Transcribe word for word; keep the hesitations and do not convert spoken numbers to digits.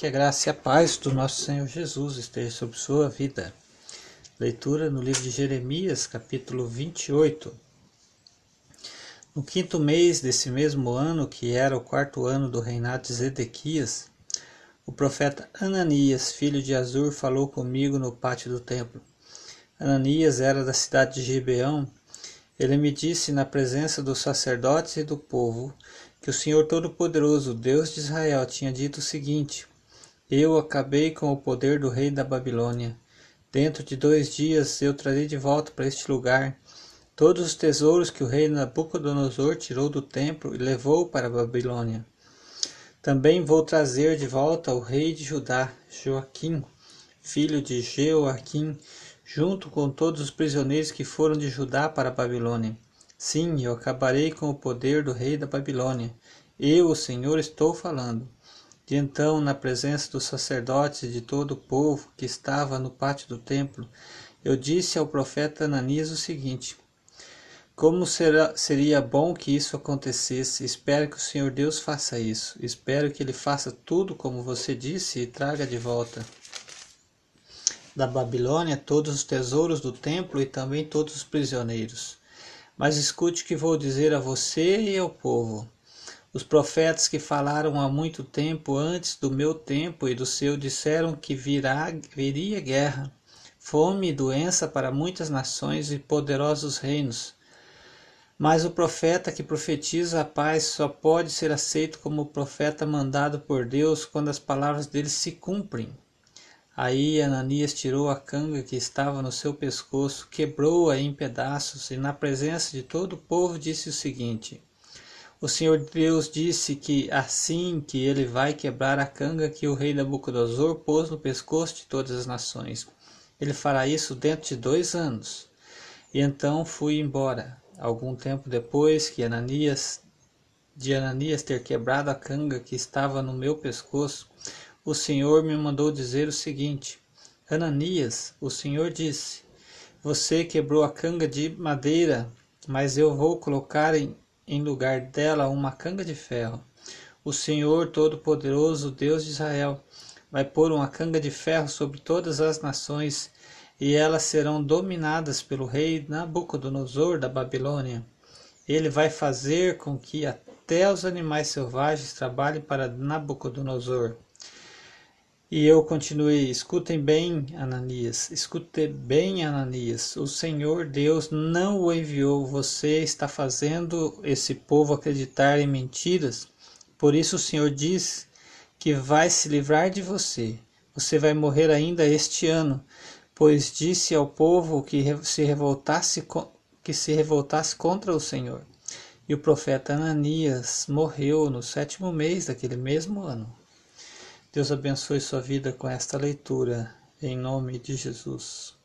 Que a graça e a paz do nosso Senhor Jesus esteja sobre sua vida. Leitura no livro de Jeremias, capítulo vinte e oito. No quinto mês desse mesmo ano, que era o quarto ano do reinado de Zedequias, o profeta Ananias, filho de Azur, falou comigo no pátio do templo. Ananias era da cidade de Gibeão. Ele me disse na presença dos sacerdotes e do povo que o Senhor Todo-Poderoso, Deus de Israel, tinha dito o seguinte: eu acabei com o poder do rei da Babilônia. Dentro de dois dias eu trarei de volta para este lugar todos os tesouros que o rei Nabucodonosor tirou do templo e levou para a Babilônia. Também vou trazer de volta o rei de Judá, Jeoaquim, filho de Jeoaquim, junto com todos os prisioneiros que foram de Judá para a Babilônia. Sim, eu acabarei com o poder do rei da Babilônia. Eu, o Senhor, estou falando. E então, na presença dos sacerdotes e de todo o povo que estava no pátio do templo, eu disse ao profeta Ananias o seguinte: como será, seria bom que isso acontecesse, espero que o Senhor Deus faça isso, espero que Ele faça tudo como você disse e traga de volta da Babilônia todos os tesouros do templo e também todos os prisioneiros. Mas escute o que vou dizer a você e ao povo. Os profetas que falaram há muito tempo antes do meu tempo e do seu disseram que virá, viria guerra, fome e doença para muitas nações e poderosos reinos. Mas o profeta que profetiza a paz só pode ser aceito como profeta mandado por Deus quando as palavras dele se cumprem. Aí Ananias tirou a canga que estava no seu pescoço, quebrou-a em pedaços e na presença de todo o povo disse o seguinte: o Senhor Deus disse que assim que ele vai quebrar a canga que o rei Nabucodonosor pôs no pescoço de todas as nações. Ele fará isso dentro de dois anos. E então fui embora. Algum tempo depois que Ananias, de Ananias ter quebrado a canga que estava no meu pescoço, o Senhor me mandou dizer o seguinte: Ananias, o Senhor disse, você quebrou a canga de madeira, mas eu vou colocar em em lugar dela uma canga de ferro. O Senhor Todo-Poderoso, Deus de Israel, vai pôr uma canga de ferro sobre todas as nações, e elas serão dominadas pelo rei Nabucodonosor da Babilônia. Ele vai fazer com que até os animais selvagens trabalhem para Nabucodonosor. E eu continuei: escutem bem, Ananias, escute bem, Ananias, o Senhor Deus não o enviou, você está fazendo esse povo acreditar em mentiras, por isso o Senhor diz que vai se livrar de você, você vai morrer ainda este ano, pois disse ao povo que se revoltasse, que se revoltasse contra o Senhor. E o profeta Ananias morreu no sétimo mês daquele mesmo ano. Deus abençoe sua vida com esta leitura, em nome de Jesus.